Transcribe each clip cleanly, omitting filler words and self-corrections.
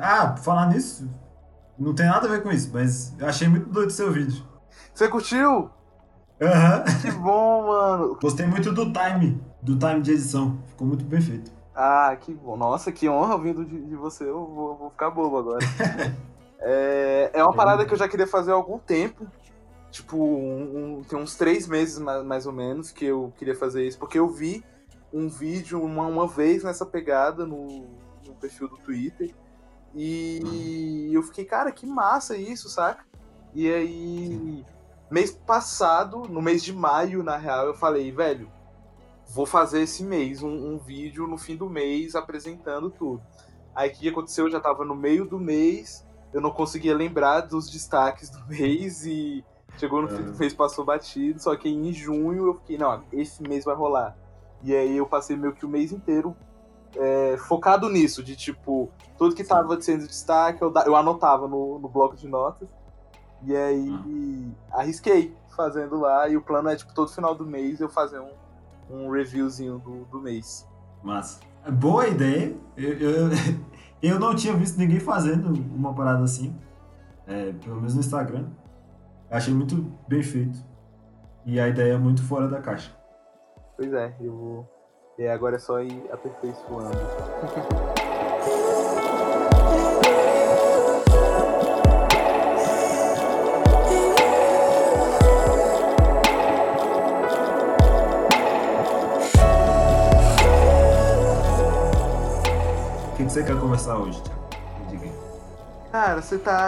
Ah, por falar nisso, não tem nada a ver com isso, mas eu achei muito doido o seu vídeo. Você curtiu? Aham. Uhum. Que bom, mano. Gostei muito do time de edição. Ficou muito bem feito. Ah, que bom. Nossa, que honra vindo de você. Eu vou ficar bobo agora. É uma parada que eu já queria fazer há algum tempo. Tipo, tem uns 3 meses mais ou menos que eu queria fazer isso. Porque eu vi um vídeo uma vez nessa pegada no perfil do Twitter. E eu fiquei, cara, que massa isso, saca? E aí, mês passado, no mês de maio, na real, eu falei, velho, vou fazer esse mês um vídeo no fim do mês apresentando tudo. Aí o que aconteceu? Eu já tava no meio do mês, eu não conseguia lembrar dos destaques do mês e chegou no fim do mês, passou batido. Só que em junho eu fiquei, não, esse mês vai rolar. E aí eu passei meio que o mês inteiro focado nisso, de tipo, tudo que tava sendo destaque eu anotava no bloco de notas. E aí arrisquei fazendo lá, e o plano é tipo todo final do mês eu fazer um reviewzinho do mês. Massa. Boa ideia. Eu não tinha visto ninguém fazendo uma parada assim, pelo menos no Instagram. Achei muito bem feito. E a ideia é muito fora da caixa. Pois é, eu vou... agora é só ir aperfeiçoando. O que você quer conversar hoje, Thiago? Cara,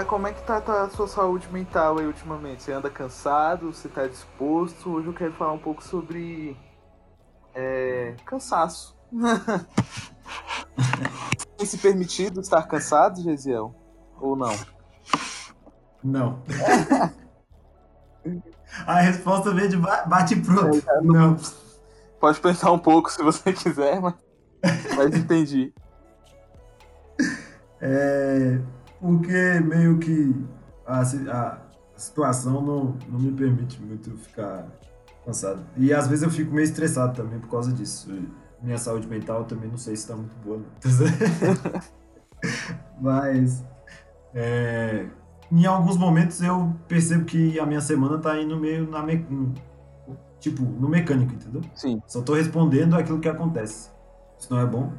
como é que tá a sua saúde mental aí ultimamente? Você anda cansado? Você tá disposto? Hoje eu quero falar um pouco sobre... cansaço. Tem se permitido estar cansado, Gesiel? Ou não? Não. A resposta veio de bate pronto. Não. Pode pensar um pouco se você quiser, mas entendi. Porque meio que a situação não me permite muito ficar cansado. E às vezes eu fico meio estressado também por causa disso. Minha saúde mental também não sei se tá muito boa, né? Mas em alguns momentos eu percebo que a minha semana tá indo meio no mecânico, entendeu? Sim. Só tô respondendo aquilo que acontece. Isso não é bom,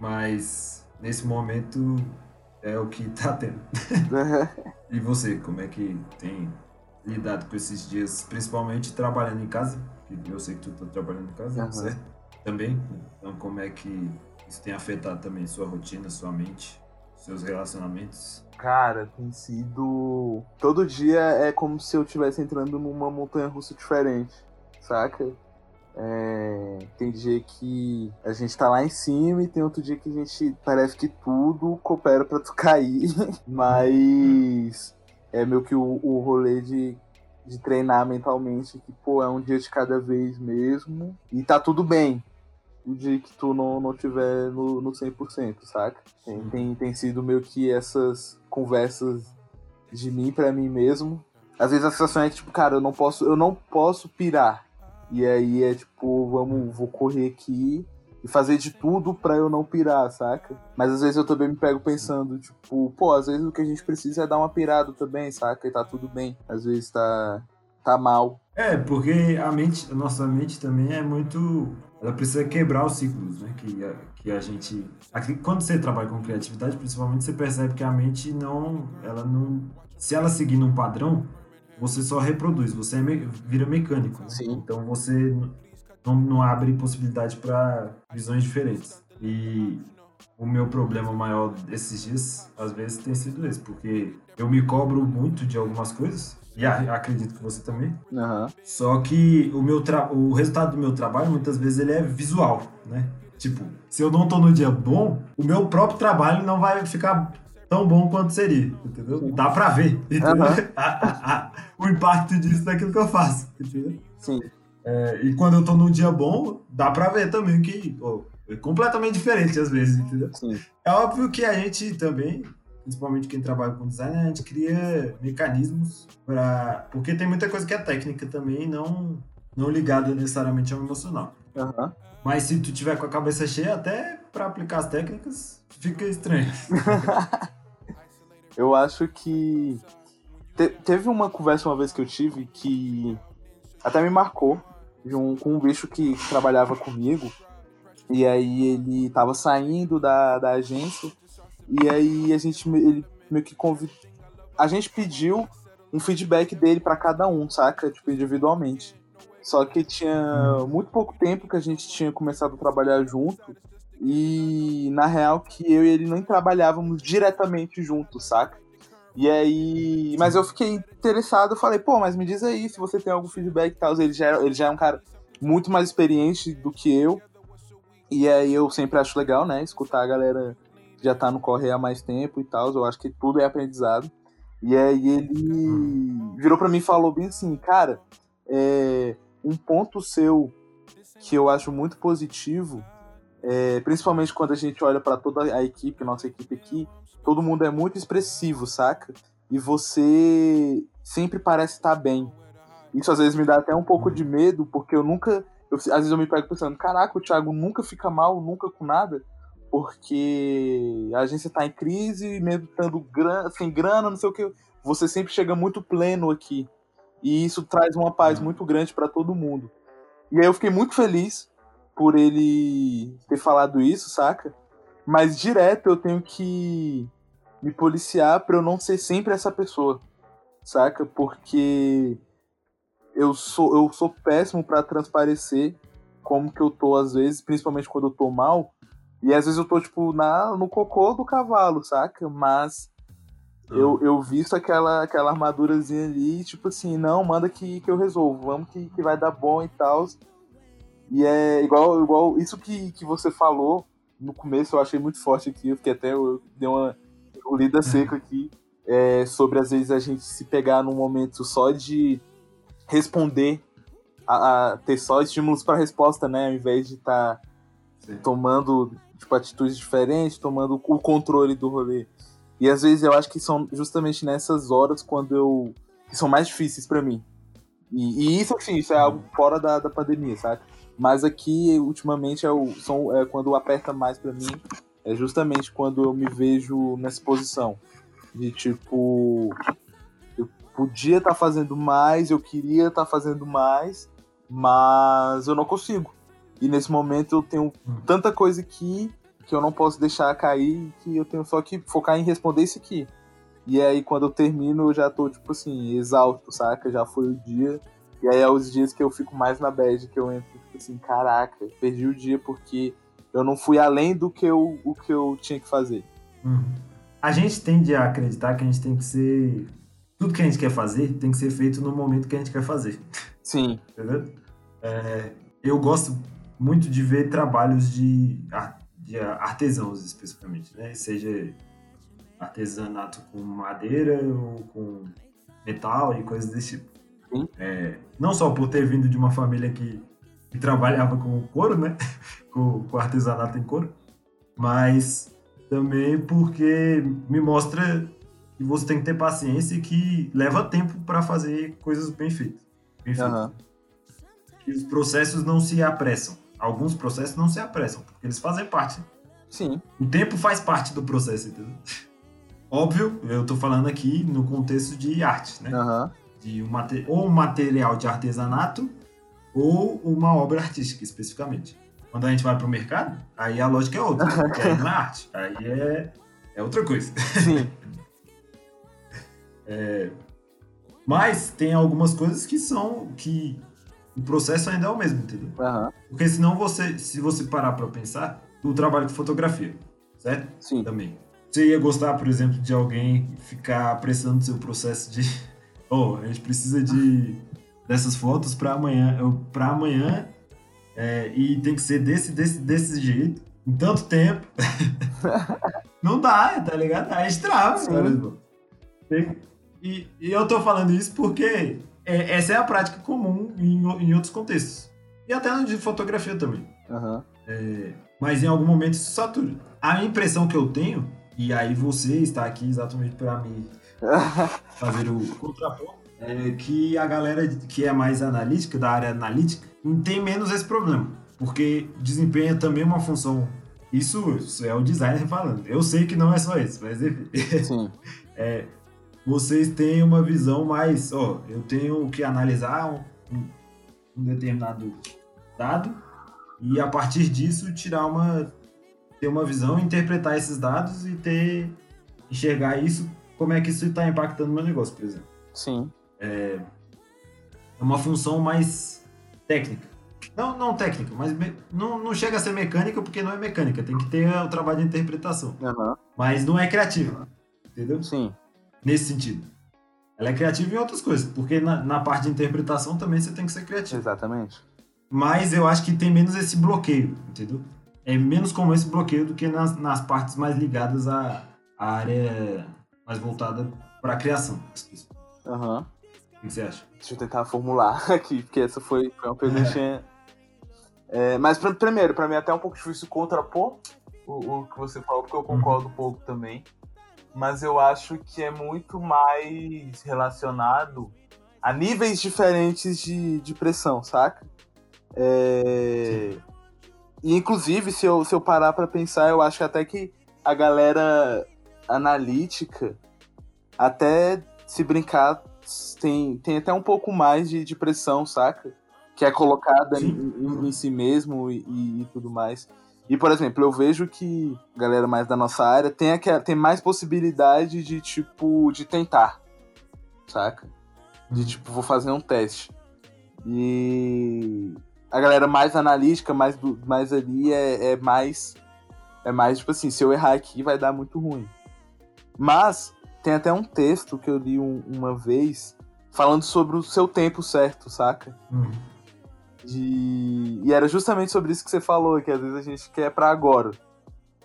mas nesse momento é o que tá tendo. E você, como é que tem lidado com esses dias, principalmente trabalhando em casa, que eu sei que tu tá trabalhando em casa, certo? Também. Então como é que isso tem afetado também sua rotina, sua mente, seus relacionamentos? Cara, tem sido... Todo dia é como se eu estivesse entrando numa montanha-russa diferente, saca? Tem dia que a gente tá lá em cima e tem outro dia que a gente parece que tudo coopera pra tu cair, mas... É meio que o rolê de treinar mentalmente, que, pô, é um dia de cada vez mesmo. E tá tudo bem o dia que tu não tiver no 100%, saca? Tem sido meio que essas conversas de mim pra mim mesmo. Às vezes a sensação é que, tipo, cara, eu não posso pirar. E aí é tipo, vou correr aqui e fazer de tudo pra eu não pirar, saca? Mas às vezes eu também me pego pensando, tipo, pô, às vezes o que a gente precisa é dar uma pirada também, saca? E tá tudo bem. Às vezes tá mal. Porque a nossa mente também é muito... Ela precisa quebrar os ciclos, né? Que a gente... Quando você trabalha com criatividade, principalmente, você percebe que a mente não... Ela não... Se ela seguir num padrão, você só reproduz. Você vira mecânico. Né? Sim. Então você... Não abre possibilidade para visões diferentes. E o meu problema maior desses dias, às vezes, tem sido esse. Porque eu me cobro muito de algumas coisas. E acredito que você também. Uhum. Só que o resultado do meu trabalho, muitas vezes, ele é visual, né? Tipo, se eu não tô no dia bom, o meu próprio trabalho não vai ficar tão bom quanto seria, entendeu? Dá pra ver, entendeu? O impacto disso naquilo que eu faço, entendeu? Sim. E quando eu tô num dia bom, dá pra ver também que é completamente diferente às vezes, entendeu? Sim. É óbvio que a gente também, principalmente quem trabalha com design, a gente cria mecanismos pra... Porque tem muita coisa que é técnica também, não ligada necessariamente ao emocional. Uhum. Mas se tu tiver com a cabeça cheia, até pra aplicar as técnicas, fica estranho. Eu acho que... Teve uma conversa uma vez que eu tive que até me marcou com um bicho que trabalhava comigo. E aí ele tava saindo da agência. E aí ele meio que convidou... A gente pediu um feedback dele pra cada um, saca? Tipo, individualmente. Só que tinha muito pouco tempo que a gente tinha começado a trabalhar junto. E, na real, que eu e ele nem trabalhávamos diretamente juntos, saca? E aí... Mas eu fiquei interessado, falei, pô, mas me diz aí se você tem algum feedback e tal. Ele já é um cara muito mais experiente do que eu. E aí eu sempre acho legal, né? Escutar a galera que já tá no corre há mais tempo e tal. Eu acho que tudo é aprendizado. E aí ele virou pra mim e falou bem assim, cara... Um ponto seu que eu acho muito positivo, principalmente quando a gente olha para toda a equipe, nossa equipe aqui, todo mundo é muito expressivo, saca? E você sempre parece estar bem. Isso às vezes me dá até um pouco de medo, porque às vezes eu me pego pensando, caraca, o Thiago nunca fica mal, nunca com nada, porque a agência tá em crise, mesmo estando sem grana, não sei o que, você sempre chega muito pleno aqui. E isso traz uma paz muito grande para todo mundo. E aí eu fiquei muito feliz por ele ter falado isso, saca? Mas direto eu tenho que me policiar para eu não ser sempre essa pessoa, saca? Porque eu sou péssimo para transparecer como que eu tô às vezes, principalmente quando eu tô mal. E às vezes eu tô tipo no cocô do cavalo, saca? Mas... Eu visto aquela armadurazinha ali, tipo assim, não, manda que eu resolvo, vamos que vai dar bom e tal. E é igual isso que você falou no começo, eu achei muito forte aqui, eu fiquei até, eu dei uma engolida seca aqui, sobre às vezes a gente se pegar num momento só de responder, a ter só estímulos para resposta, né, ao invés de estar tomando tipo, atitudes diferentes, tomando o controle do rolê. E às vezes eu acho que são justamente nessas horas que são mais difíceis pra mim. E isso, assim, isso é algo fora da pandemia, sabe? Mas aqui, ultimamente, quando aperta mais pra mim, é justamente quando eu me vejo nessa posição. De, tipo, eu podia estar fazendo mais, eu queria estar fazendo mais, mas eu não consigo. E nesse momento eu tenho tanta coisa que eu não posso deixar cair, que eu tenho só que focar em responder isso aqui. E aí, quando eu termino, eu já tô, tipo assim, exausto, saca? Já foi o dia. E aí, é os dias que eu fico mais na bad, que eu entro, tipo assim, caraca, perdi o dia porque eu não fui além do que eu tinha que fazer. A gente tende a acreditar que a gente tem que ser... Tudo que a gente quer fazer tem que ser feito no momento que a gente quer fazer. Sim. Entendeu? Eu gosto muito de ver trabalhos de artesãos, especificamente, né? Seja artesanato com madeira ou com metal e coisas desse tipo. Não só por ter vindo de uma família que trabalhava com couro, né? com artesanato em couro, mas também porque me mostra que você tem que ter paciência e que leva tempo para fazer coisas bem feitas. Uhum. E os processos não se apressam. Alguns processos não se apressam, porque eles fazem parte. Sim. O tempo faz parte do processo, entendeu? Óbvio, eu tô falando aqui no contexto de arte, né? Uhum. De ou um material de artesanato, ou uma obra artística, especificamente. Quando a gente vai pro mercado, aí a lógica é outra, porque aí não é arte, aí é outra coisa. Sim. Mas tem algumas coisas que são... O processo ainda é o mesmo, entendeu? Uhum. Porque senão se você parar pra pensar no trabalho de fotografia, certo? Sim. Também. Você ia gostar, por exemplo, de alguém ficar apressando o seu processo de... a gente precisa dessas fotos pra amanhã e tem que ser desse jeito, em tanto tempo. Não dá, tá ligado? Aí estrava. E eu tô falando isso porque... essa é a prática comum em outros contextos. E até no de fotografia também. Uhum. Mas em algum momento isso satura. A impressão que eu tenho, e aí você está aqui exatamente para me fazer o contraponto, é que a galera que é mais analítica, da área analítica, tem menos esse problema. porque desempenha também uma função. Isso é o designer falando. Eu sei que não é só isso, mas enfim. Sim. É, vocês têm uma visão mais, ó, eu tenho que analisar um determinado dado e a partir disso ter uma visão, interpretar esses dados e enxergar isso, como é que isso está impactando o meu negócio, por exemplo. Sim. É uma função mais técnica. Não técnica, mas não chega a ser mecânica, porque não é mecânica. Tem que ter o trabalho de interpretação. Uhum. Mas não é criativa, entendeu? Sim. Nesse sentido. Ela é criativa em outras coisas, porque na parte de interpretação também você tem que ser criativo. Exatamente. Mas eu acho que tem menos esse bloqueio, entendeu? É menos comum esse bloqueio do que nas partes mais ligadas à área mais voltada para a criação. Aham. Uhum. O que você acha? Deixa eu tentar formular aqui, porque essa foi uma perguntinha... É, mas primeiro, para mim é até um pouco difícil contrapor o que você falou, porque eu concordo um pouco também, mas eu acho que é muito mais relacionado a níveis diferentes de pressão, saca? E inclusive, se eu parar para pensar, eu acho até que a galera analítica, até se brincar, tem até um pouco mais de pressão, saca? Que é colocada em si mesmo e tudo mais. E, por exemplo, eu vejo que a galera mais da nossa área tem mais possibilidade de, tipo, de tentar, saca? De, tipo, vou fazer um teste. E a galera mais analítica, mais ali, é mais, tipo assim, se eu errar aqui vai dar muito ruim. Mas tem até um texto que eu li uma vez falando sobre o seu tempo certo, saca? E era justamente sobre isso que você falou, que às vezes a gente quer pra agora.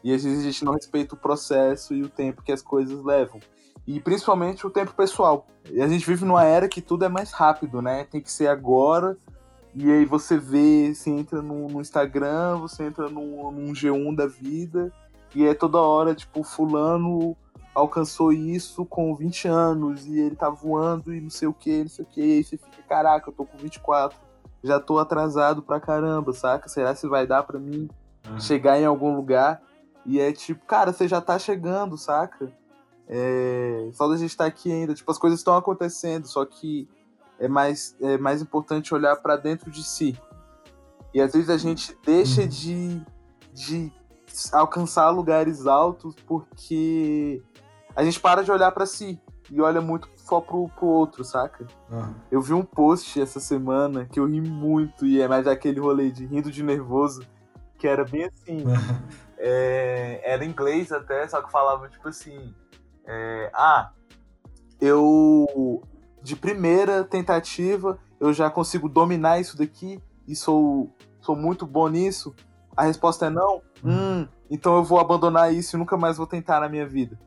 E às vezes a gente não respeita o processo e o tempo que as coisas levam. E principalmente o tempo pessoal. E a gente vive numa era que tudo é mais rápido, né? Tem que ser agora. E aí você vê, você entra no Instagram, você entra num G1 da vida. E é toda hora, tipo, fulano alcançou isso com 20 anos. E ele tá voando e não sei o que. E aí você fica, caraca, eu tô com 24. Já tô atrasado pra caramba, saca? Será que vai dar pra mim chegar em algum lugar? E é tipo, cara, você já tá chegando, saca? Só da gente tá aqui ainda. Tipo, as coisas estão acontecendo, só que é mais importante olhar pra dentro de si. E às vezes a gente deixa de alcançar lugares altos porque a gente para de olhar pra si. E olha muito só pro outro, saca? Uhum. Eu vi um post essa semana que eu ri muito, e é mais aquele rolê de rindo de nervoso, que era bem assim. Era em inglês até, só que falava tipo assim... eu, de primeira tentativa, eu já consigo dominar isso daqui e sou muito bom nisso. A resposta é não? Então eu vou abandonar isso e nunca mais vou tentar na minha vida.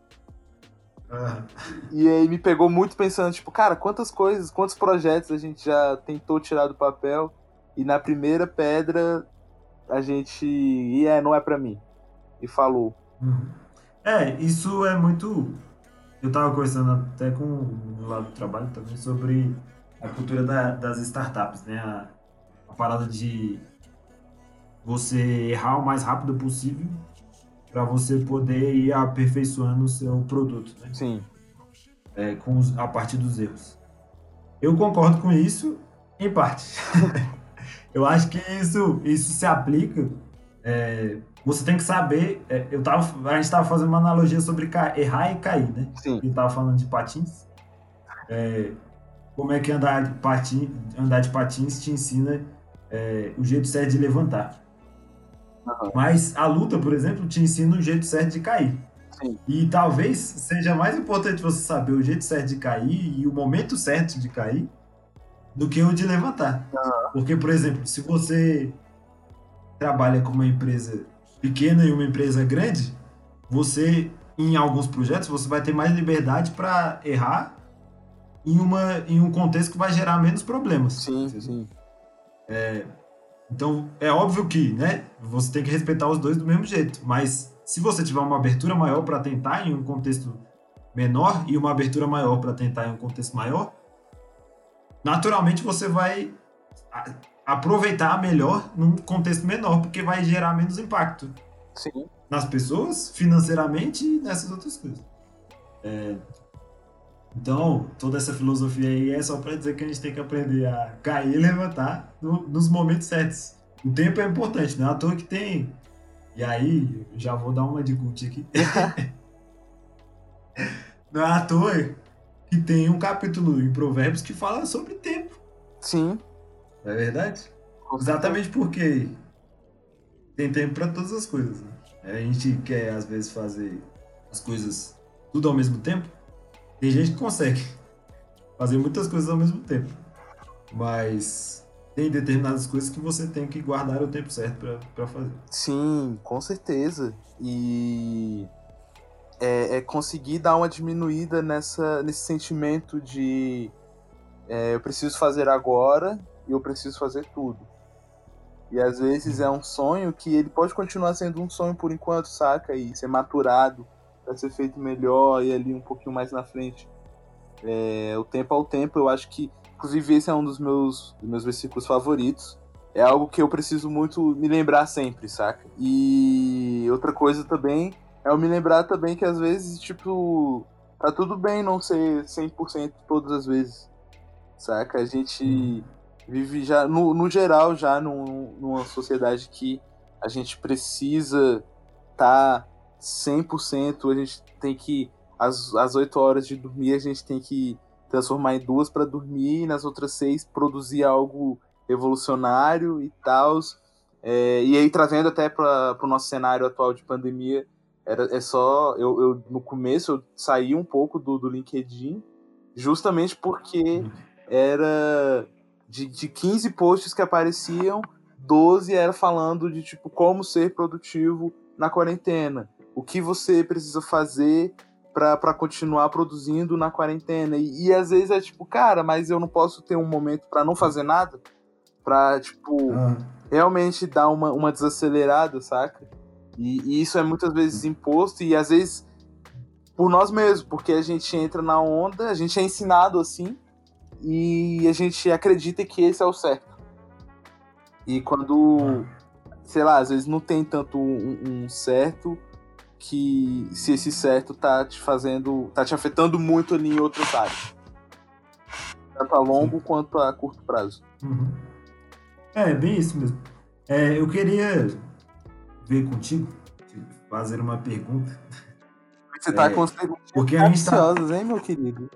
E aí me pegou muito pensando, tipo, cara, quantas coisas, quantos projetos a gente já tentou tirar do papel e na primeira pedra a gente, não é pra mim. E falou. Isso é muito... Eu tava conversando até com o meu lado do trabalho também sobre a cultura das startups, né? A parada de você errar o mais rápido possível para você poder ir aperfeiçoando o seu produto, né? Sim. A partir dos erros. Eu concordo com isso, em parte. Eu acho que isso se aplica. Você tem que saber... a gente estava fazendo uma analogia sobre errar e cair, né? Sim. A gente estava falando de patins. Como é que andar de patins te ensina o jeito certo de levantar. Mas a luta, por exemplo, te ensina o jeito certo de cair. Sim. E talvez seja mais importante você saber o jeito certo de cair e o momento certo de cair do que o de levantar. Porque, por exemplo, se você trabalha com uma empresa pequena e uma empresa grande, você, em alguns projetos, você vai ter mais liberdade para errar em um contexto que vai gerar menos problemas. Sim. Então, é óbvio que, né, você tem que respeitar os dois do mesmo jeito, mas se você tiver uma abertura maior para tentar em um contexto menor e uma abertura maior para tentar em um contexto maior, naturalmente você vai aproveitar melhor num contexto menor, porque vai gerar menos impacto. Sim. Nas pessoas, financeiramente e nessas outras coisas. Então, toda essa filosofia aí é só para dizer que a gente tem que aprender a cair e levantar nos momentos certos. O tempo é importante, não é à toa que tem... E aí, já vou dar uma de cult aqui. Não é à toa que tem um capítulo em Provérbios que fala sobre tempo. Sim. Não é verdade? Exatamente porque tem tempo para todas as coisas, né? A gente quer, às vezes, fazer as coisas tudo ao mesmo tempo. Tem gente que consegue fazer muitas coisas ao mesmo tempo. Mas tem determinadas coisas que você tem que guardar o tempo certo para fazer. Sim, com certeza. E é conseguir dar uma diminuída nesse sentimento de eu preciso fazer agora e eu preciso fazer tudo. E às vezes é um sonho que ele pode continuar sendo um sonho por enquanto, saca? E ser maturado para ser feito melhor e ali um pouquinho mais na frente. O tempo ao tempo, eu acho que, inclusive, esse é um dos meus versículos favoritos. É algo que eu preciso muito me lembrar sempre, saca? E outra coisa também é eu me lembrar também que às vezes, tipo, tá tudo bem não ser 100% todas as vezes, saca? A gente vive já, no geral, já numa sociedade que a gente precisa tá 100%, a gente tem que, às 8 horas de dormir, a gente tem que transformar em 2 para dormir, e nas outras 6 produzir algo revolucionário e tal. E aí, trazendo até para o nosso cenário atual de pandemia, eu no começo eu saí um pouco do LinkedIn, justamente porque era de 15 posts que apareciam, 12 era falando de tipo como ser produtivo na quarentena, o que você precisa fazer para continuar produzindo na quarentena. E às vezes é tipo, cara, mas eu não posso ter um momento para não fazer nada, para tipo realmente dar uma desacelerada, saca? E isso é muitas vezes imposto, e às vezes por nós mesmos, porque a gente entra na onda, a gente é ensinado assim e a gente acredita que esse é o certo. E quando, sei lá, às vezes não tem tanto um certo, que se esse certo tá te afetando muito ali em outras áreas, tanto a longo quanto a curto prazo. É bem isso mesmo. Eu queria ver contigo, fazer uma pergunta. Você tá com porque a gente tá hein, meu querido?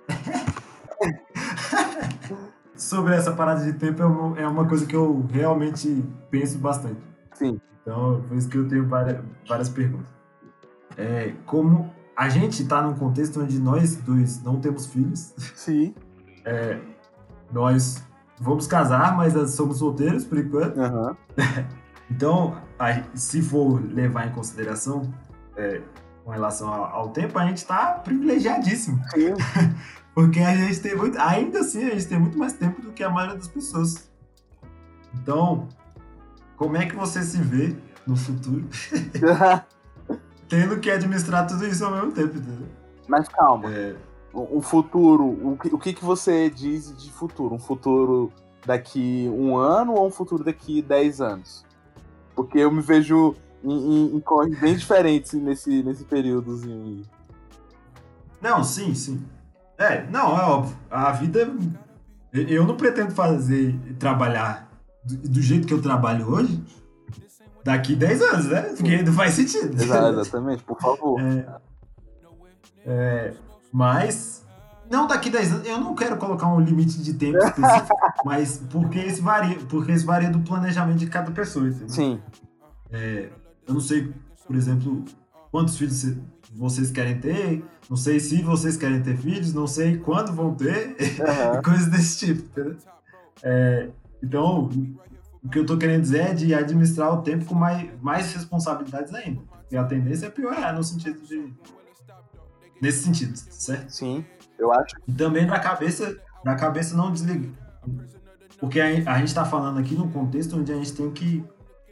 Sobre essa parada de tempo é uma coisa que eu realmente penso bastante. Sim. Então, por isso que eu tenho várias perguntas. Como a gente está num contexto onde nós dois não temos filhos. Sim. Nós vamos casar, mas somos solteiros por enquanto. Uhum. Então, se for levar em consideração com relação ao tempo, a gente está privilegiadíssimo. Sim. Porque a gente tem ainda assim, a gente tem muito mais tempo do que a maioria das pessoas. Então, como é que você se vê no futuro? Tendo que administrar tudo isso ao mesmo tempo, entendeu? Mas calma. Um futuro, o que você diz de futuro? Um futuro daqui 1 ano ou um futuro daqui 10 anos? Porque eu me vejo em corres bem diferentes nesse períodozinho. Não, sim, sim. Não, é óbvio. A vida... Eu não pretendo trabalhar do jeito que eu trabalho hoje daqui 10 anos, né? Porque não faz sentido. Exatamente, por favor. Mas... Não, daqui 10 anos... Eu não quero colocar um limite de tempo específico, mas porque isso varia do planejamento de cada pessoa, entendeu? Sim. Eu não sei, por exemplo, quantos filhos vocês querem ter, não sei se vocês querem ter filhos, não sei quando vão ter, coisas desse tipo, entendeu? Então, o que eu tô querendo dizer é de administrar o tempo com mais responsabilidades ainda. E a tendência é piorar nesse sentido, certo? Sim, eu acho. E também na cabeça não desligar. Porque a gente tá falando aqui num contexto onde a gente tem que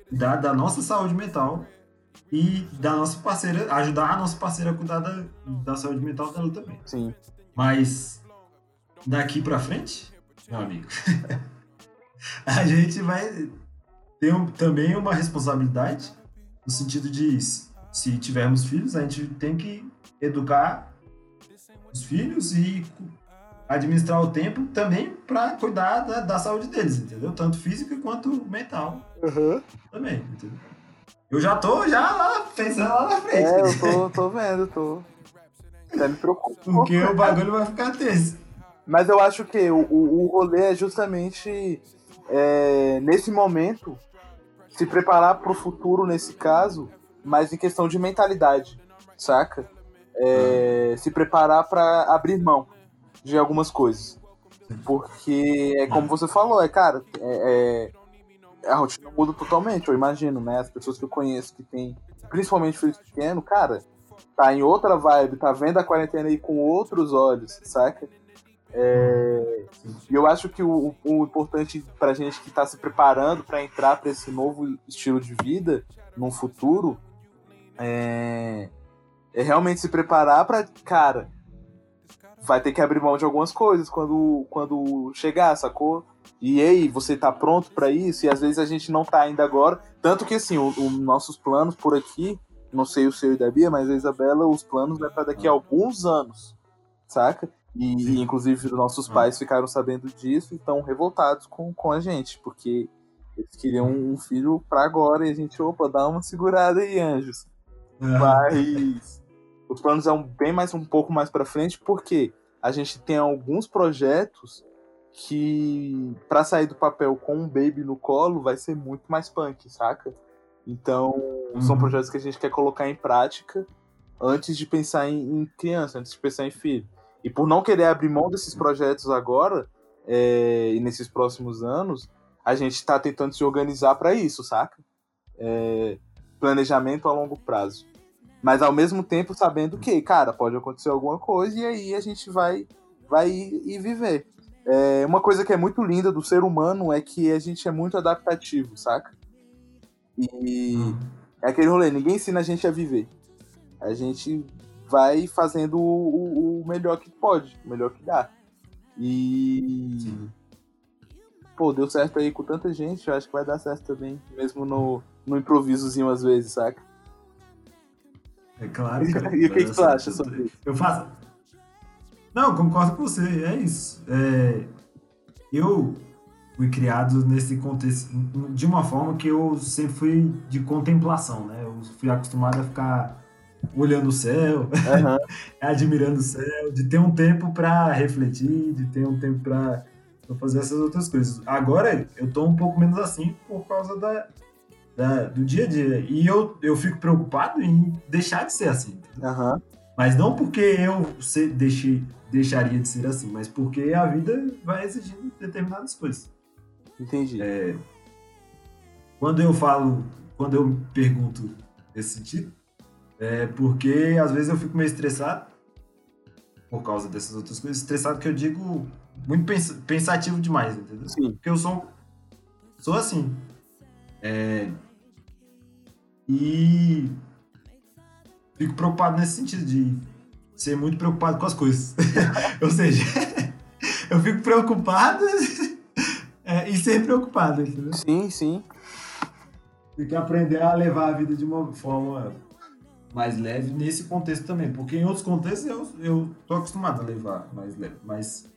cuidar da nossa saúde mental e da nossa parceira, ajudar a nossa parceira a cuidar da saúde mental dela também. Sim. Mas daqui pra frente, meu amigo... a gente vai ter também uma responsabilidade no sentido de, se tivermos filhos, a gente tem que educar os filhos e administrar o tempo também para cuidar da saúde deles, entendeu? Tanto física quanto mental. Uhum. Também, entendeu? Eu já tô lá pensando lá na frente. É, eu tô vendo, tô. Até me preocupa. Porque o bagulho vai ficar tenso. Mas eu acho que o rolê é justamente nesse momento se preparar pro futuro nesse caso, mas em questão de mentalidade, saca? Se preparar pra abrir mão de algumas coisas. Porque é como você falou, a rotina muda totalmente, eu imagino, né? As pessoas que eu conheço que tem, principalmente filhos pequenos, tá em outra vibe, tá vendo a quarentena aí com outros olhos, saca? E eu acho que o importante pra gente que tá se preparando pra entrar pra esse novo estilo de vida num futuro é realmente se preparar pra, vai ter que abrir mão de algumas coisas quando chegar, sacou? E aí, você tá pronto pra isso? E às vezes a gente não tá ainda agora. Tanto que, assim, os nossos planos por aqui, não sei o seu e da Bia, mas a Isabela, os planos vai pra daqui a alguns anos, saca? E inclusive, os nossos pais ficaram sabendo disso e estão revoltados com a gente, porque eles queriam um filho pra agora e a gente, dá uma segurada aí, anjos. Mas os planos é um pouco mais pra frente, porque a gente tem alguns projetos que pra sair do papel com um baby no colo vai ser muito mais punk, saca? Então, são projetos que a gente quer colocar em prática antes de pensar em criança, antes de pensar em filho. E por não querer abrir mão desses projetos agora, e nesses próximos anos, a gente tá tentando se organizar pra isso, saca? Planejamento a longo prazo. Mas ao mesmo tempo sabendo que, pode acontecer alguma coisa e aí a gente vai ir viver. Uma coisa que é muito linda do ser humano é que a gente é muito adaptativo, saca? E é aquele rolê, ninguém ensina a gente a viver. A gente vai fazendo o melhor que pode, o melhor que dá. E deu certo aí com tanta gente, eu acho que vai dar certo também, mesmo no improvisozinho às vezes, saca? É claro, cara. E o que você acha sobre isso? Eu faço... Não, concordo com você, é isso. Eu fui criado nesse contexto de uma forma que eu sempre fui de contemplação, né? Eu fui acostumado a ficar olhando o céu, admirando o céu, de ter um tempo para refletir, de ter um tempo para fazer essas outras coisas. Agora eu tô um pouco menos assim por causa do dia a dia. E eu fico preocupado em deixar de ser assim. Aham. Mas não porque eu deixaria de ser assim, mas porque a vida vai exigindo determinadas coisas. Entendi. Quando eu pergunto nesse sentido, é porque às vezes eu fico meio estressado por causa dessas outras coisas. Estressado que eu digo muito pensativo demais, entendeu? Sim. Porque eu sou assim. E... fico preocupado nesse sentido de ser muito preocupado com as coisas. Ou seja, eu fico preocupado e ser preocupado, entendeu? Sim, sim. Tem que aprender a levar a vida de uma forma mais leve nesse contexto também. Porque em outros contextos eu tô acostumado a levar mais leve. Mas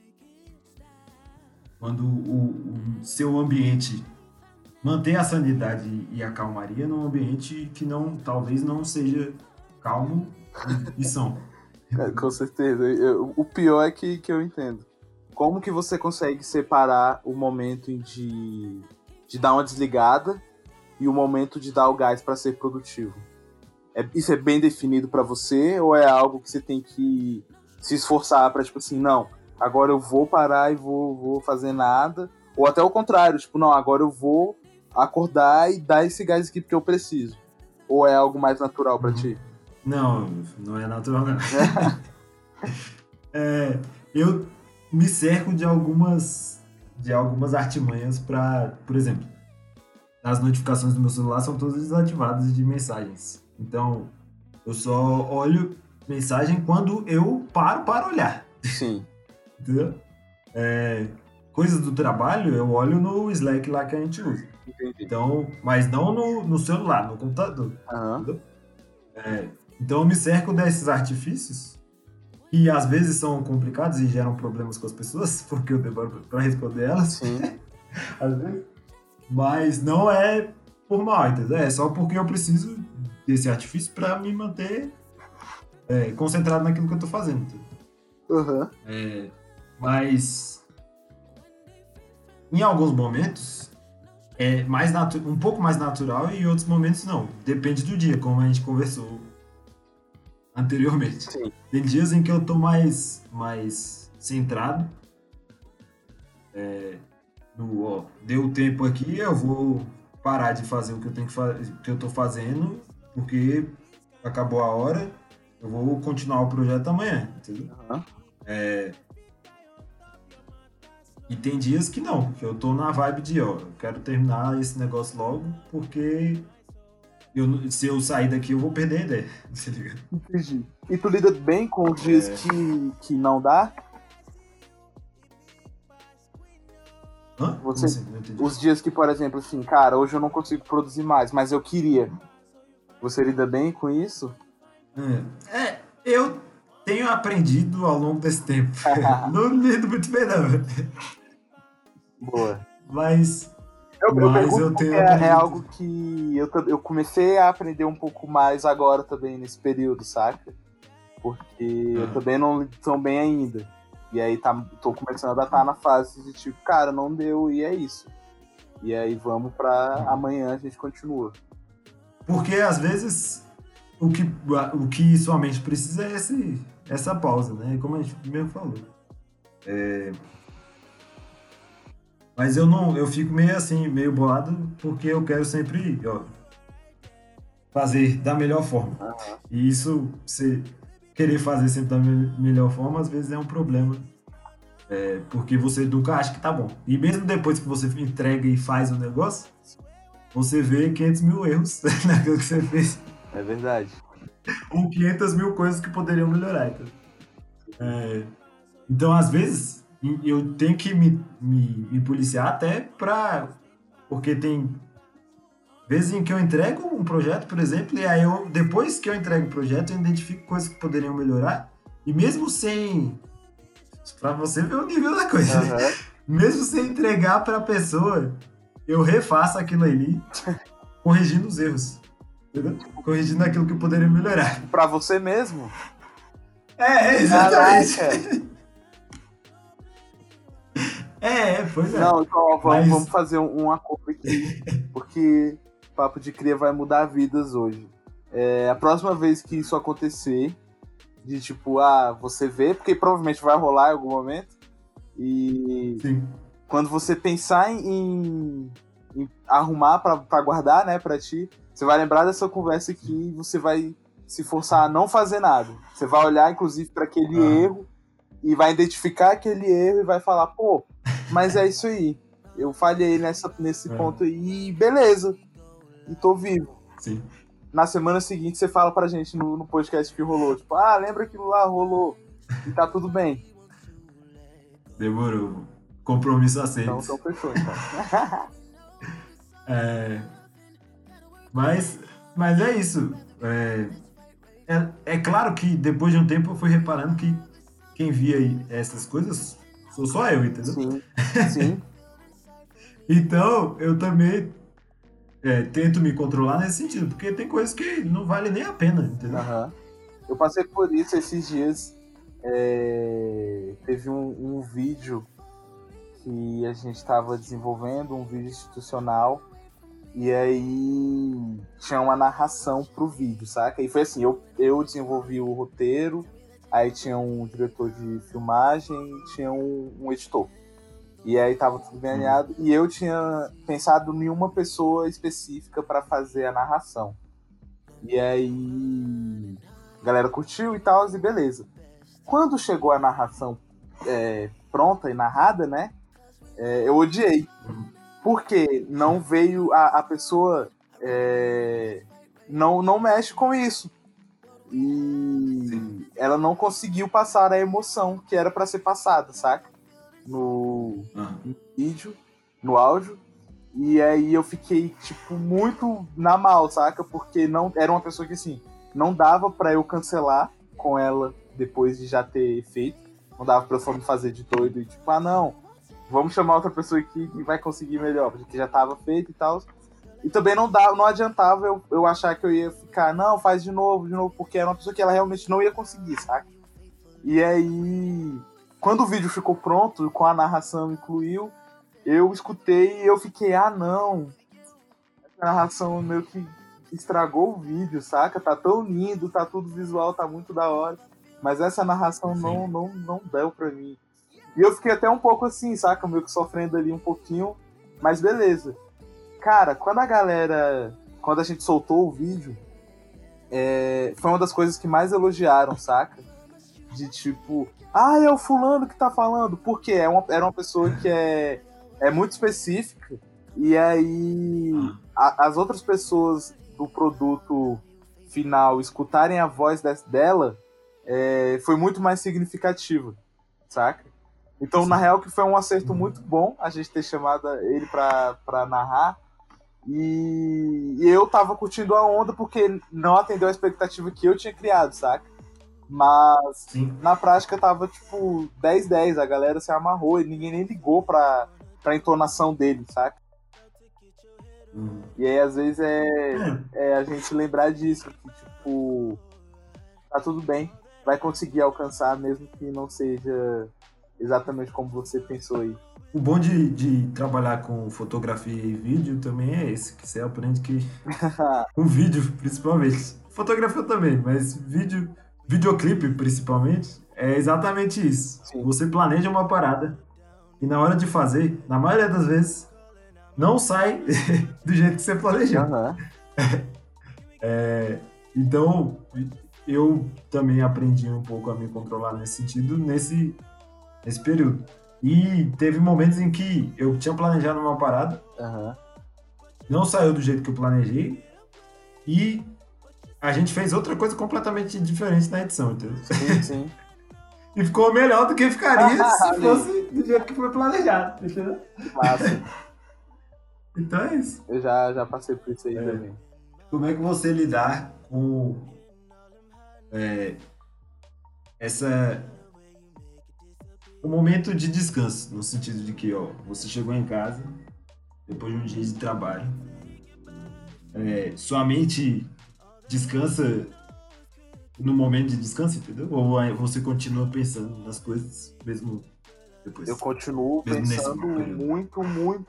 quando o seu ambiente mantém a sanidade e a calmaria num ambiente que talvez não seja... calmo e são. Com certeza. O pior é que eu entendo. Como que você consegue separar o momento de dar uma desligada e o momento de dar o gás para ser produtivo? Isso é bem definido para você ou é algo que você tem que se esforçar para, tipo assim, não, agora eu vou parar e vou fazer nada? Ou até o contrário, tipo, não, agora eu vou acordar e dar esse gás aqui porque eu preciso? Ou é algo mais natural para ti? Não, não é natural, não. Eu me cerco de algumas artimanhas para, por exemplo, as notificações do meu celular são todas desativadas de mensagens. Então, eu só olho mensagem quando eu paro para olhar. Sim. Entendeu? coisas do trabalho, eu olho no Slack lá que a gente usa. Entendi. Então, mas não no celular, no computador. Uhum. É, então eu me cerco desses artifícios que às vezes são complicados e geram problemas com as pessoas, porque eu demoro para responder elas. Sim. Às vezes. Mas não é por mal, entendeu? É só porque eu preciso desse artifício para me manter concentrado naquilo que eu tô fazendo. Uhum. É, mas em alguns momentos é mais um pouco mais natural e em outros momentos não. Depende do dia, como a gente conversou anteriormente. Sim. Tem dias em que eu tô mais centrado. Deu tempo aqui, eu vou parar de fazer o que eu tenho que fazer, que eu tô fazendo, porque acabou a hora, eu vou continuar o projeto amanhã, entendeu? Uhum. E tem dias que não, que eu tô na vibe de, eu quero terminar esse negócio logo, porque se eu sair daqui eu vou perder a ideia, se liga. Entendi. E tu lida bem com os dias que não dá? Hã? Os dias que, por exemplo, assim, cara, hoje eu não consigo produzir mais, mas eu queria. Você lida bem com isso? Eu tenho aprendido ao longo desse tempo. Não lido muito bem, não. Boa. Mas eu tenho aprendido. É algo que eu comecei a aprender um pouco mais agora também, nesse período, saca? Porque eu também não lido tão bem ainda. E aí tô começando a estar na fase de tipo, cara, não deu, e é isso. E aí vamos pra amanhã, a gente continua. Porque às vezes o que sua mente precisa é essa pausa, né? Como a gente mesmo falou. Mas eu fico meio assim, meio bolado, porque eu quero sempre fazer da melhor forma. Uhum. E isso querer fazer sempre da melhor forma, às vezes é um problema. Porque você nunca acha que tá bom. E mesmo depois que você entrega e faz o negócio, você vê 500 mil erros naquilo que você fez. É verdade. Ou 500 mil coisas que poderiam melhorar. Então, às vezes, eu tenho que me policiar até pra... Porque tem vezes em que eu entrego um projeto, por exemplo, e aí depois que eu entrego o projeto, eu identifico coisas que poderiam melhorar, e mesmo sem... Pra você ver o nível da coisa, uhum. Né? Mesmo sem entregar pra pessoa, eu refaço aquilo ali, corrigindo os erros. Entendeu? Corrigindo aquilo que eu poderia melhorar. Pra você mesmo? Exatamente. Caraca. Pois é. Não, então vamos fazer um acordo aqui, porque... Papo de Cria vai mudar vidas hoje. A próxima vez que isso acontecer, de tipo, você vê, porque provavelmente vai rolar em algum momento, e sim. Quando você pensar em arrumar pra guardar, né, pra ti, você vai lembrar dessa conversa aqui e você vai se forçar a não fazer nada. Você vai olhar, inclusive, pra aquele erro e vai identificar aquele erro e vai falar, pô, mas é isso aí. Eu falhei nesse ponto aí e beleza. E tô vivo. Sim. Na semana seguinte você fala pra gente no podcast que rolou. Tipo, lembra aquilo lá, rolou. E tá tudo bem. Demorou. Compromisso aceito. Então fechou, então. Mas é isso. É claro que depois de um tempo eu fui reparando que quem via essas coisas sou só eu, entendeu? Sim, sim. Então eu também... tento me controlar nesse sentido, porque tem coisas que não vale nem a pena, entendeu? Uhum. Eu passei por isso esses dias. Teve um vídeo que a gente estava desenvolvendo, um vídeo institucional, e aí tinha uma narração pro vídeo, saca? E foi assim, eu desenvolvi o roteiro, aí tinha um diretor de filmagem, tinha um editor. E aí tava tudo bem alinhado. E eu tinha pensado em uma pessoa específica pra fazer a narração. E aí a galera curtiu e tal, e beleza. Quando chegou a narração pronta e narrada, né? Eu odiei. Porque não veio a pessoa... Não mexe com isso. E ela não conseguiu passar a emoção que era pra ser passada, saca? no vídeo, no áudio. E aí eu fiquei, tipo, muito na mal, saca? Porque não, era uma pessoa que, assim, não dava pra eu cancelar com ela depois de já ter feito. Não dava pra eu só me fazer de doido e, tipo, ah, não, vamos chamar outra pessoa aqui que vai conseguir melhor, porque já tava feito e tal. E também não adiantava eu achar que eu ia ficar, não, faz de novo, porque era uma pessoa que ela realmente não ia conseguir, saca? E aí, quando o vídeo ficou pronto, com a narração incluiu, eu escutei e eu fiquei, ah, não, essa narração meio que estragou o vídeo, saca? Tá tão lindo, tá tudo visual, tá muito da hora, mas essa narração não deu pra mim. E eu fiquei até um pouco assim, saca? Meio que sofrendo ali um pouquinho, mas beleza. Cara, quando a gente soltou o vídeo, foi uma das coisas que mais elogiaram, saca? De tipo, ah, é o fulano que tá falando, porque era uma pessoa que é muito específica, e aí as outras pessoas do produto final escutarem a voz dela foi muito mais significativa, saca? Então, na real, que foi um acerto muito bom a gente ter chamado ele pra narrar. E eu tava curtindo a onda porque não atendeu a expectativa que eu tinha criado, saca? Mas, na prática, tava, tipo, 10-10. A galera se amarrou e ninguém nem ligou pra entonação dele, saca? E aí, às vezes, é a gente lembrar disso. Que, tipo, tá tudo bem. Vai conseguir alcançar, mesmo que não seja... exatamente como você pensou aí. O bom de trabalhar com fotografia e vídeo também é esse, que você aprende que o vídeo, principalmente, fotografia também, mas videoclipe, principalmente, é exatamente isso. Sim. Você planeja uma parada e na hora de fazer, na maioria das vezes, não sai do jeito que você planejou. Uhum. Então, eu também aprendi um pouco a me controlar nesse sentido, nesse período. E teve momentos em que eu tinha planejado uma parada, não saiu do jeito que eu planejei, e a gente fez outra coisa completamente diferente na edição, entendeu? Sim. E ficou melhor do que ficaria se fosse do jeito que foi planejado, entendeu? Massa. Então é isso. Eu já passei por isso aí também. Como é que você lidar com essa... um momento de descanso, no sentido de que, você chegou em casa, depois de um dia de trabalho, sua mente descansa no momento de descanso, entendeu? Ou você continua pensando nas coisas mesmo depois? Eu continuo pensando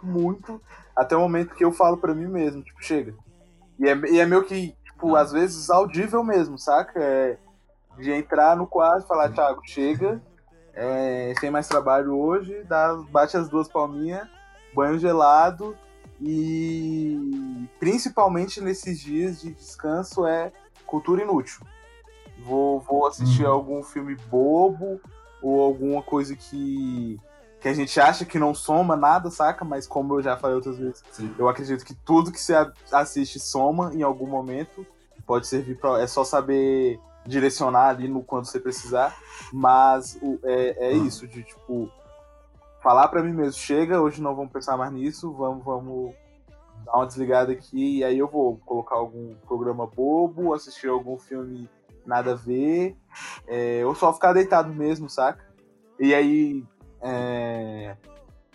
muito, até o momento que eu falo pra mim mesmo, tipo, chega. E é meio que, tipo, às vezes audível mesmo, saca? De entrar no quarto e falar, Thiago, chega... sem mais trabalho hoje, bate as duas palminhas, banho gelado, e principalmente nesses dias de descanso cultura inútil. Vou assistir algum filme bobo ou alguma coisa que a gente acha que não soma nada, saca? Mas como eu já falei outras vezes, eu acredito que tudo que você assiste soma em algum momento, pode servir pra... é só saber... direcionar ali no quanto você precisar, mas isso, de tipo, falar pra mim mesmo, chega, hoje não vamos pensar mais nisso, vamos dar uma desligada aqui, e aí eu vou colocar algum programa bobo, assistir algum filme nada a ver, ou só ficar deitado mesmo, saca? E aí,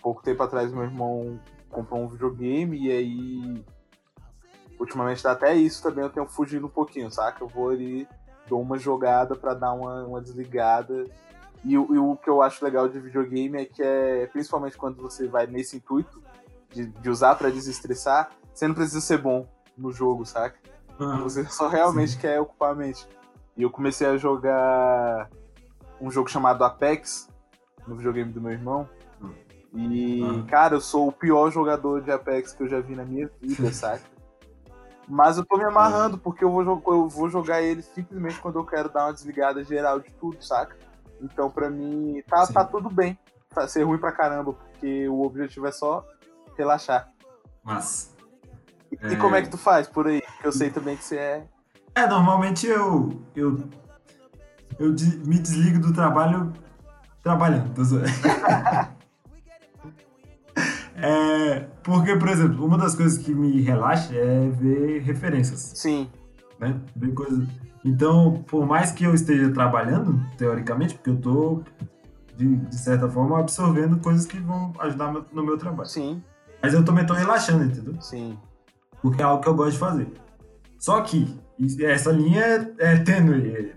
pouco tempo atrás meu irmão comprou um videogame, e aí ultimamente dá até isso também, eu tenho fugido um pouquinho, saca? Eu vou ali, dou uma jogada pra dar uma desligada. E o que eu acho legal de videogame é que principalmente quando você vai nesse intuito de usar pra desestressar, você não precisa ser bom no jogo, saca? Você só realmente quer ocupar a mente. E eu comecei a jogar um jogo chamado Apex no videogame do meu irmão. E, cara, eu sou o pior jogador de Apex que eu já vi na minha vida, saca? Mas eu tô me amarrando, porque eu vou jogar ele simplesmente quando eu quero dar uma desligada geral de tudo, saca? Então, pra mim, tá tudo bem pra ser ruim pra caramba, porque o objetivo é só relaxar. Mas... E como é que tu faz por aí? Porque eu sei também que você é... Normalmente eu me desligo do trabalho trabalhando. Porque, por exemplo, uma das coisas que me relaxa é ver referências. Sim. Né? Ver coisas. Então, por mais que eu esteja trabalhando, teoricamente, porque eu tô, de certa forma, absorvendo coisas que vão ajudar no meu trabalho. Sim. Mas eu também tô relaxando, entendeu? Sim. Porque é algo que eu gosto de fazer. Só que essa linha é tênue.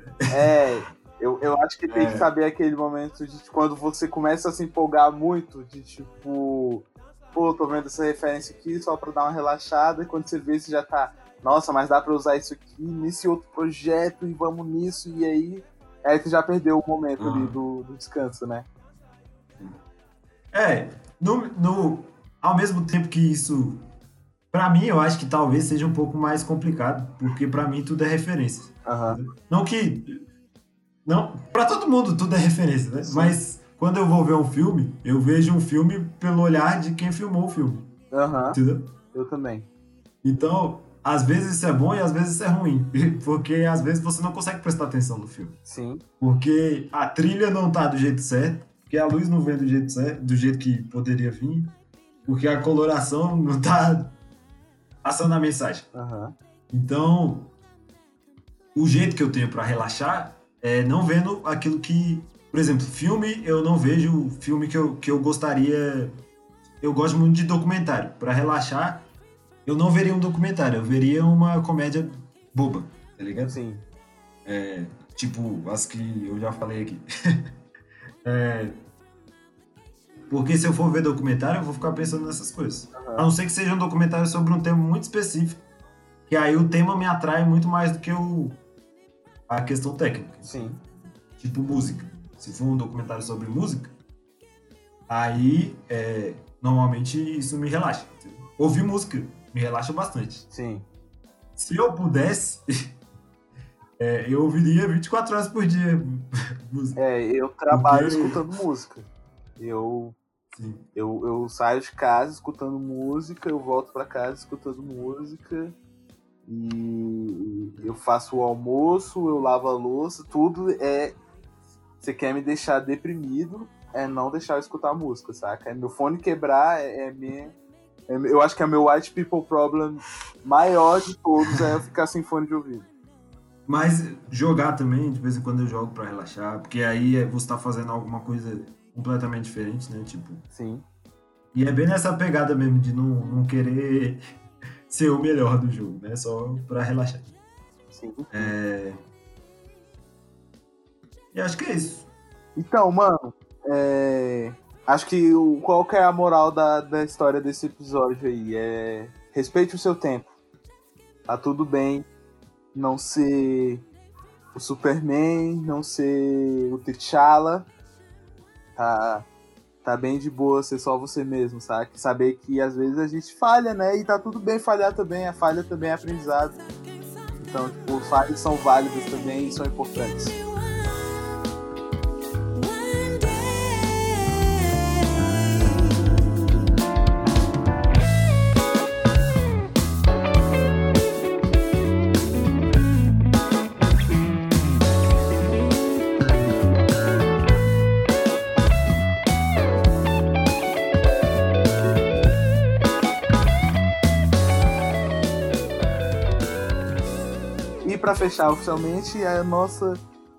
Eu acho que tem que saber aquele momento de quando você começa a se empolgar muito, de tipo, pô, tô vendo essa referência aqui só pra dar uma relaxada, e quando você vê, você já tá, nossa, mas dá pra usar isso aqui nesse outro projeto, e vamos nisso, e aí você já perdeu o momento ali do descanso, né? Ao mesmo tempo que isso, pra mim, eu acho que talvez seja um pouco mais complicado, porque pra mim tudo é referência. Uhum. Não, pra todo mundo tudo é referência, né? Sim. Mas quando eu vou ver um filme, eu vejo um filme pelo olhar de quem filmou o filme. Aham, entendeu? Eu também. Então, às vezes isso é bom e às vezes isso é ruim. Porque às vezes você não consegue prestar atenção no filme. Sim. Porque a trilha não tá do jeito certo, porque a luz não vem do jeito certo, do jeito que poderia vir, porque a coloração não tá passando a mensagem. Aham. Então, o jeito que eu tenho pra relaxar é não vendo aquilo que... Por exemplo, filme, eu não vejo filme que eu gostaria... Eu gosto muito de documentário. Para relaxar, eu não veria um documentário. Eu veria uma comédia boba, tá ligado? Sim. Tipo, as que eu já falei aqui. Porque se eu for ver documentário, eu vou ficar pensando nessas coisas. Uhum. A não ser que seja um documentário sobre um tema muito específico. Que aí o tema me atrai muito mais do que a questão técnica. Sim. Tipo música. Se for um documentário sobre música, aí normalmente isso me relaxa. Ouvir música me relaxa bastante. Sim. Se eu pudesse, eu ouviria 24 horas por dia música. Eu trabalho escutando música. Eu saio de casa escutando música, eu volto pra casa escutando música. E eu faço o almoço, eu lavo a louça, tudo é... Você quer me deixar deprimido, é não deixar eu escutar música, saca? É meu fone quebrar, eu acho que é meu white people problem maior de todos, é eu ficar sem fone de ouvido. Mas jogar também, de vez em quando eu jogo pra relaxar, porque aí você tá fazendo alguma coisa completamente diferente, né? Tipo... Sim. E é bem nessa pegada mesmo, de não querer... ser o melhor do jogo, né? Só pra relaxar. Sim. E acho que é isso. Então, mano, acho que qual que é a moral da história desse episódio aí? Respeite o seu tempo. Tá tudo bem não ser o Superman, não ser o T'Challa. Tá bem de boa ser só você mesmo, sabe? Saber que às vezes a gente falha, né? E tá tudo bem falhar também. A falha também é aprendizado. Então, tipo, falhas são válidas também e são importantes. Pra fechar oficialmente, a nossa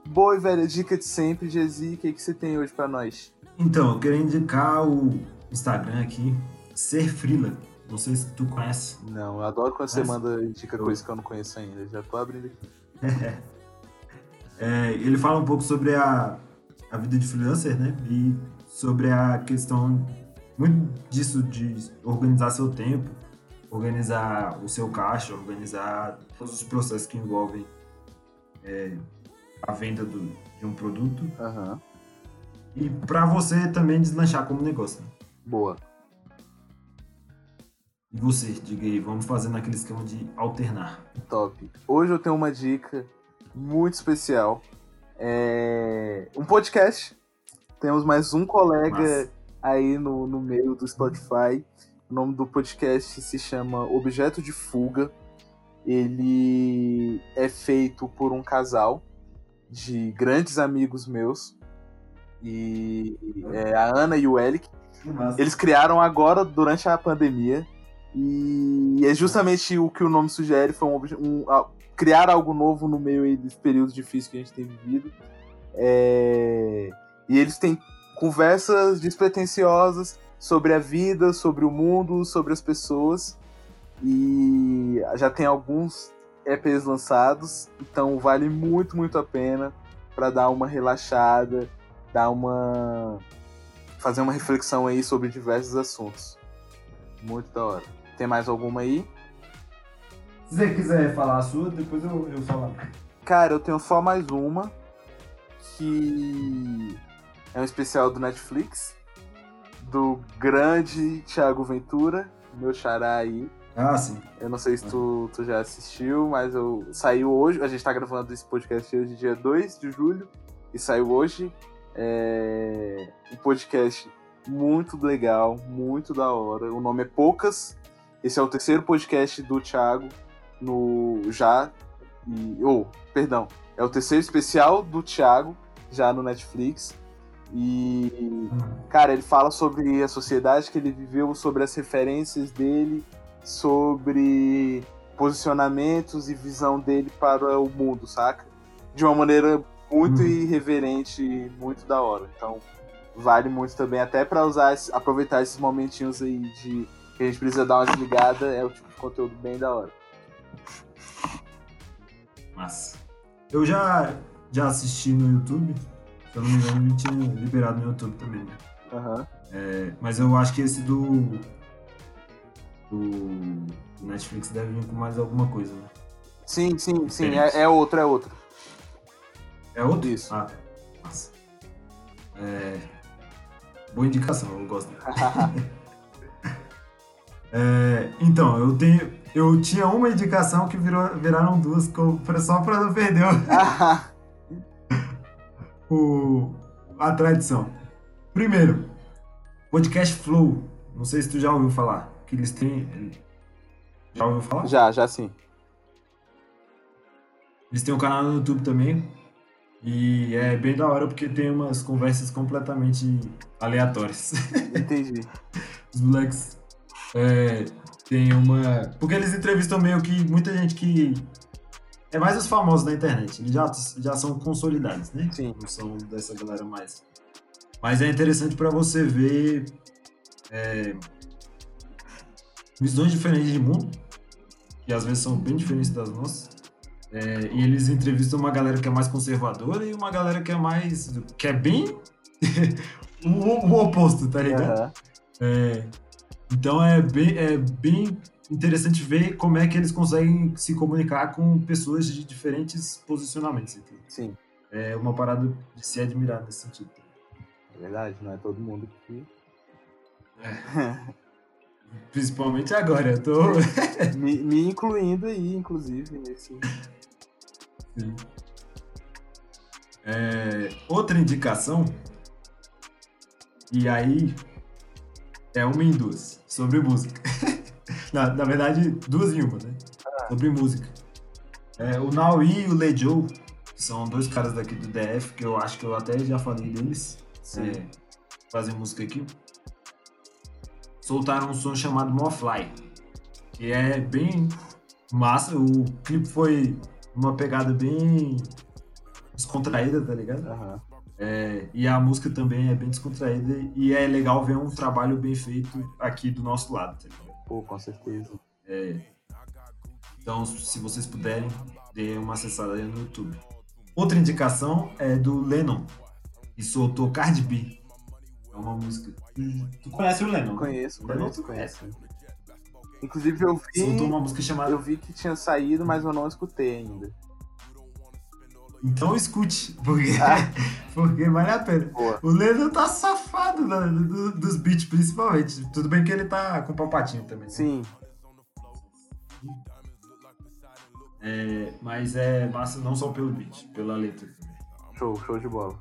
boa e velha dica de sempre, Gesi, o que você tem hoje pra nós? Então, eu queria indicar o Instagram aqui, Ser Freela. Não sei se tu conhece. Não, eu adoro quando você manda indica coisa que eu não conheço ainda. Já tô abrindo aqui. Ele fala um pouco sobre a vida de freelancer, né? E sobre a questão muito disso de organizar seu tempo, organizar o seu caixa, organizar todos os processos que envolvem a venda de um produto. Uhum. E para você também deslanchar como negócio. Né? Boa. E você, diga aí, vamos fazer naquele esquema de alternar. Top. Hoje eu tenho uma dica muito especial. Um podcast. Temos mais um colega aí no meio do Spotify. O nome do podcast se chama Objeto de Fuga. Ele é feito por um casal de grandes amigos meus. E é a Ana e o Elick. Eles criaram agora durante a pandemia. E é justamente o que o nome sugere, foi criar algo novo no meio aí desse período difícil que a gente tem vivido. E eles têm conversas despretensiosas sobre a vida, sobre o mundo, sobre as pessoas. E já tem alguns EPs lançados, então vale muito, muito a pena para dar uma relaxada, fazer uma reflexão aí sobre diversos assuntos. Muito da hora. Tem mais alguma aí? Se você quiser falar a sua, depois eu falo. Cara, eu tenho só mais uma, que é um especial do Netflix, do grande Thiago Ventura, meu xará aí. Ah, sim. Eu não sei se tu já assistiu, mas saiu hoje. A gente tá gravando esse podcast hoje, dia 2 de julho, e saiu hoje. Um podcast muito legal, muito da hora. O nome é Poucas. Esse é o terceiro podcast do Thiago é o terceiro especial do Thiago já no Netflix. E, cara, ele fala sobre a sociedade que ele viveu, sobre as referências dele, sobre posicionamentos e visão dele para o mundo, saca? De uma maneira muito irreverente e muito da hora. Então, vale muito também, até para aproveitar esses momentinhos aí de que a gente precisa dar uma desligada, é o tipo de conteúdo bem da hora. Massa. Eu já assisti no YouTube, se eu não me engano, me tinha liberado no YouTube também, né? Uhum. Mas eu acho que esse do Netflix deve vir com mais alguma coisa, né? Sim, é outro. É outro? Isso. Ah, massa. Boa indicação, eu gosto. Então, eu tinha uma indicação que viraram duas, só pra não perder a tradição. Primeiro, podcast Flow. Não sei se tu já ouviu falar. Que eles têm. Já ouviu falar? Já sim. Eles têm um canal no YouTube também. E é bem da hora porque tem umas conversas completamente aleatórias. Entendi. Os moleques tem uma... Porque eles entrevistam meio que muita gente que... É mais os famosos da internet, eles já são consolidados, né? Sim. Não são dessa galera mais. Mas é interessante pra você ver visões diferentes de mundo, que às vezes são bem diferentes das nossas. E eles entrevistam uma galera que é mais conservadora e uma galera que é mais... que é bem o oposto, tá ligado? Uhum. Então é bem interessante ver como é que eles conseguem se comunicar com pessoas de diferentes posicionamentos, entendeu? Sim. É uma parada de se admirar nesse sentido. É verdade, não é todo mundo que... Principalmente agora, eu tô... me incluindo aí, inclusive, nesse... Sim. Outra indicação, e aí é uma em duas, sobre música. na verdade, duas em uma, né? Sobre música. O Naui e o Lejo, que são dois caras daqui do DF, que eu acho que eu até já falei deles, fazem música aqui. Soltaram um som chamado Morfly, que é bem massa. O clipe foi uma pegada bem descontraída, tá ligado? Uhum. E a música também é bem descontraída e é legal ver um trabalho bem feito aqui do nosso lado, tá ligado? Pô, com certeza. Então, se vocês puderem, dê uma acessada aí no YouTube. Outra indicação é do Lennon, que soltou Cardi B. Uma música. Tu conhece o Lennon? Conheço. Inclusive eu vi. Soltou uma música chamada... Eu vi que tinha saído, mas eu não escutei ainda. Então escute, porque vale a pena. Boa. O Lennon tá safado dos beats, principalmente. Tudo bem que ele tá com palpatinho também. Sim. Né? Mas é massa não só pelo beat, pela letra também. Show de bola.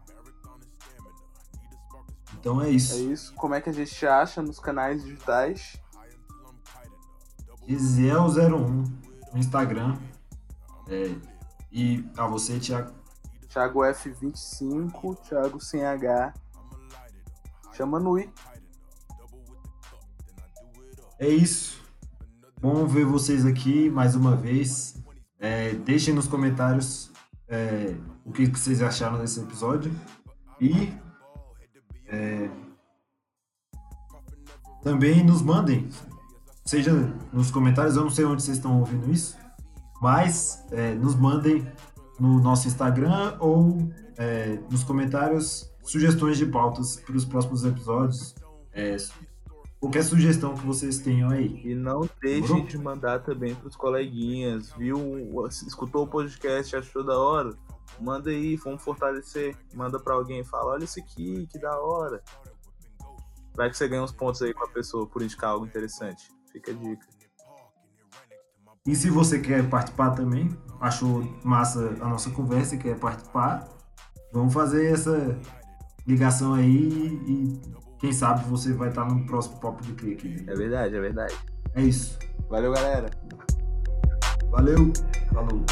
Então é isso. Como é que a gente acha nos canais digitais? Gizel01 no Instagram. E a você, Thiago? Thiago F25, Thiago sem H. Chama no I. É isso. Bom ver vocês aqui mais uma vez. Deixem nos comentários o que vocês acharam desse episódio. E também nos mandem, seja nos comentários, eu não sei onde vocês estão ouvindo isso, mas nos mandem no nosso Instagram ou nos comentários sugestões de pautas para os próximos episódios. Qualquer sugestão que vocês tenham aí. E não deixem de mandar também para os coleguinhas, viu? Escutou o podcast, achou da hora? Manda aí, vamos fortalecer. Manda para alguém e fala, olha isso aqui, que da hora. Vai que você ganha uns pontos aí com a pessoa por indicar algo interessante. Fica a dica. E se você quer participar também, achou massa a nossa conversa e quer participar, vamos fazer essa ligação aí e... quem sabe você vai estar no próximo Papo de Cria aqui. É verdade, é verdade. É isso. Valeu, galera. Valeu. Falou.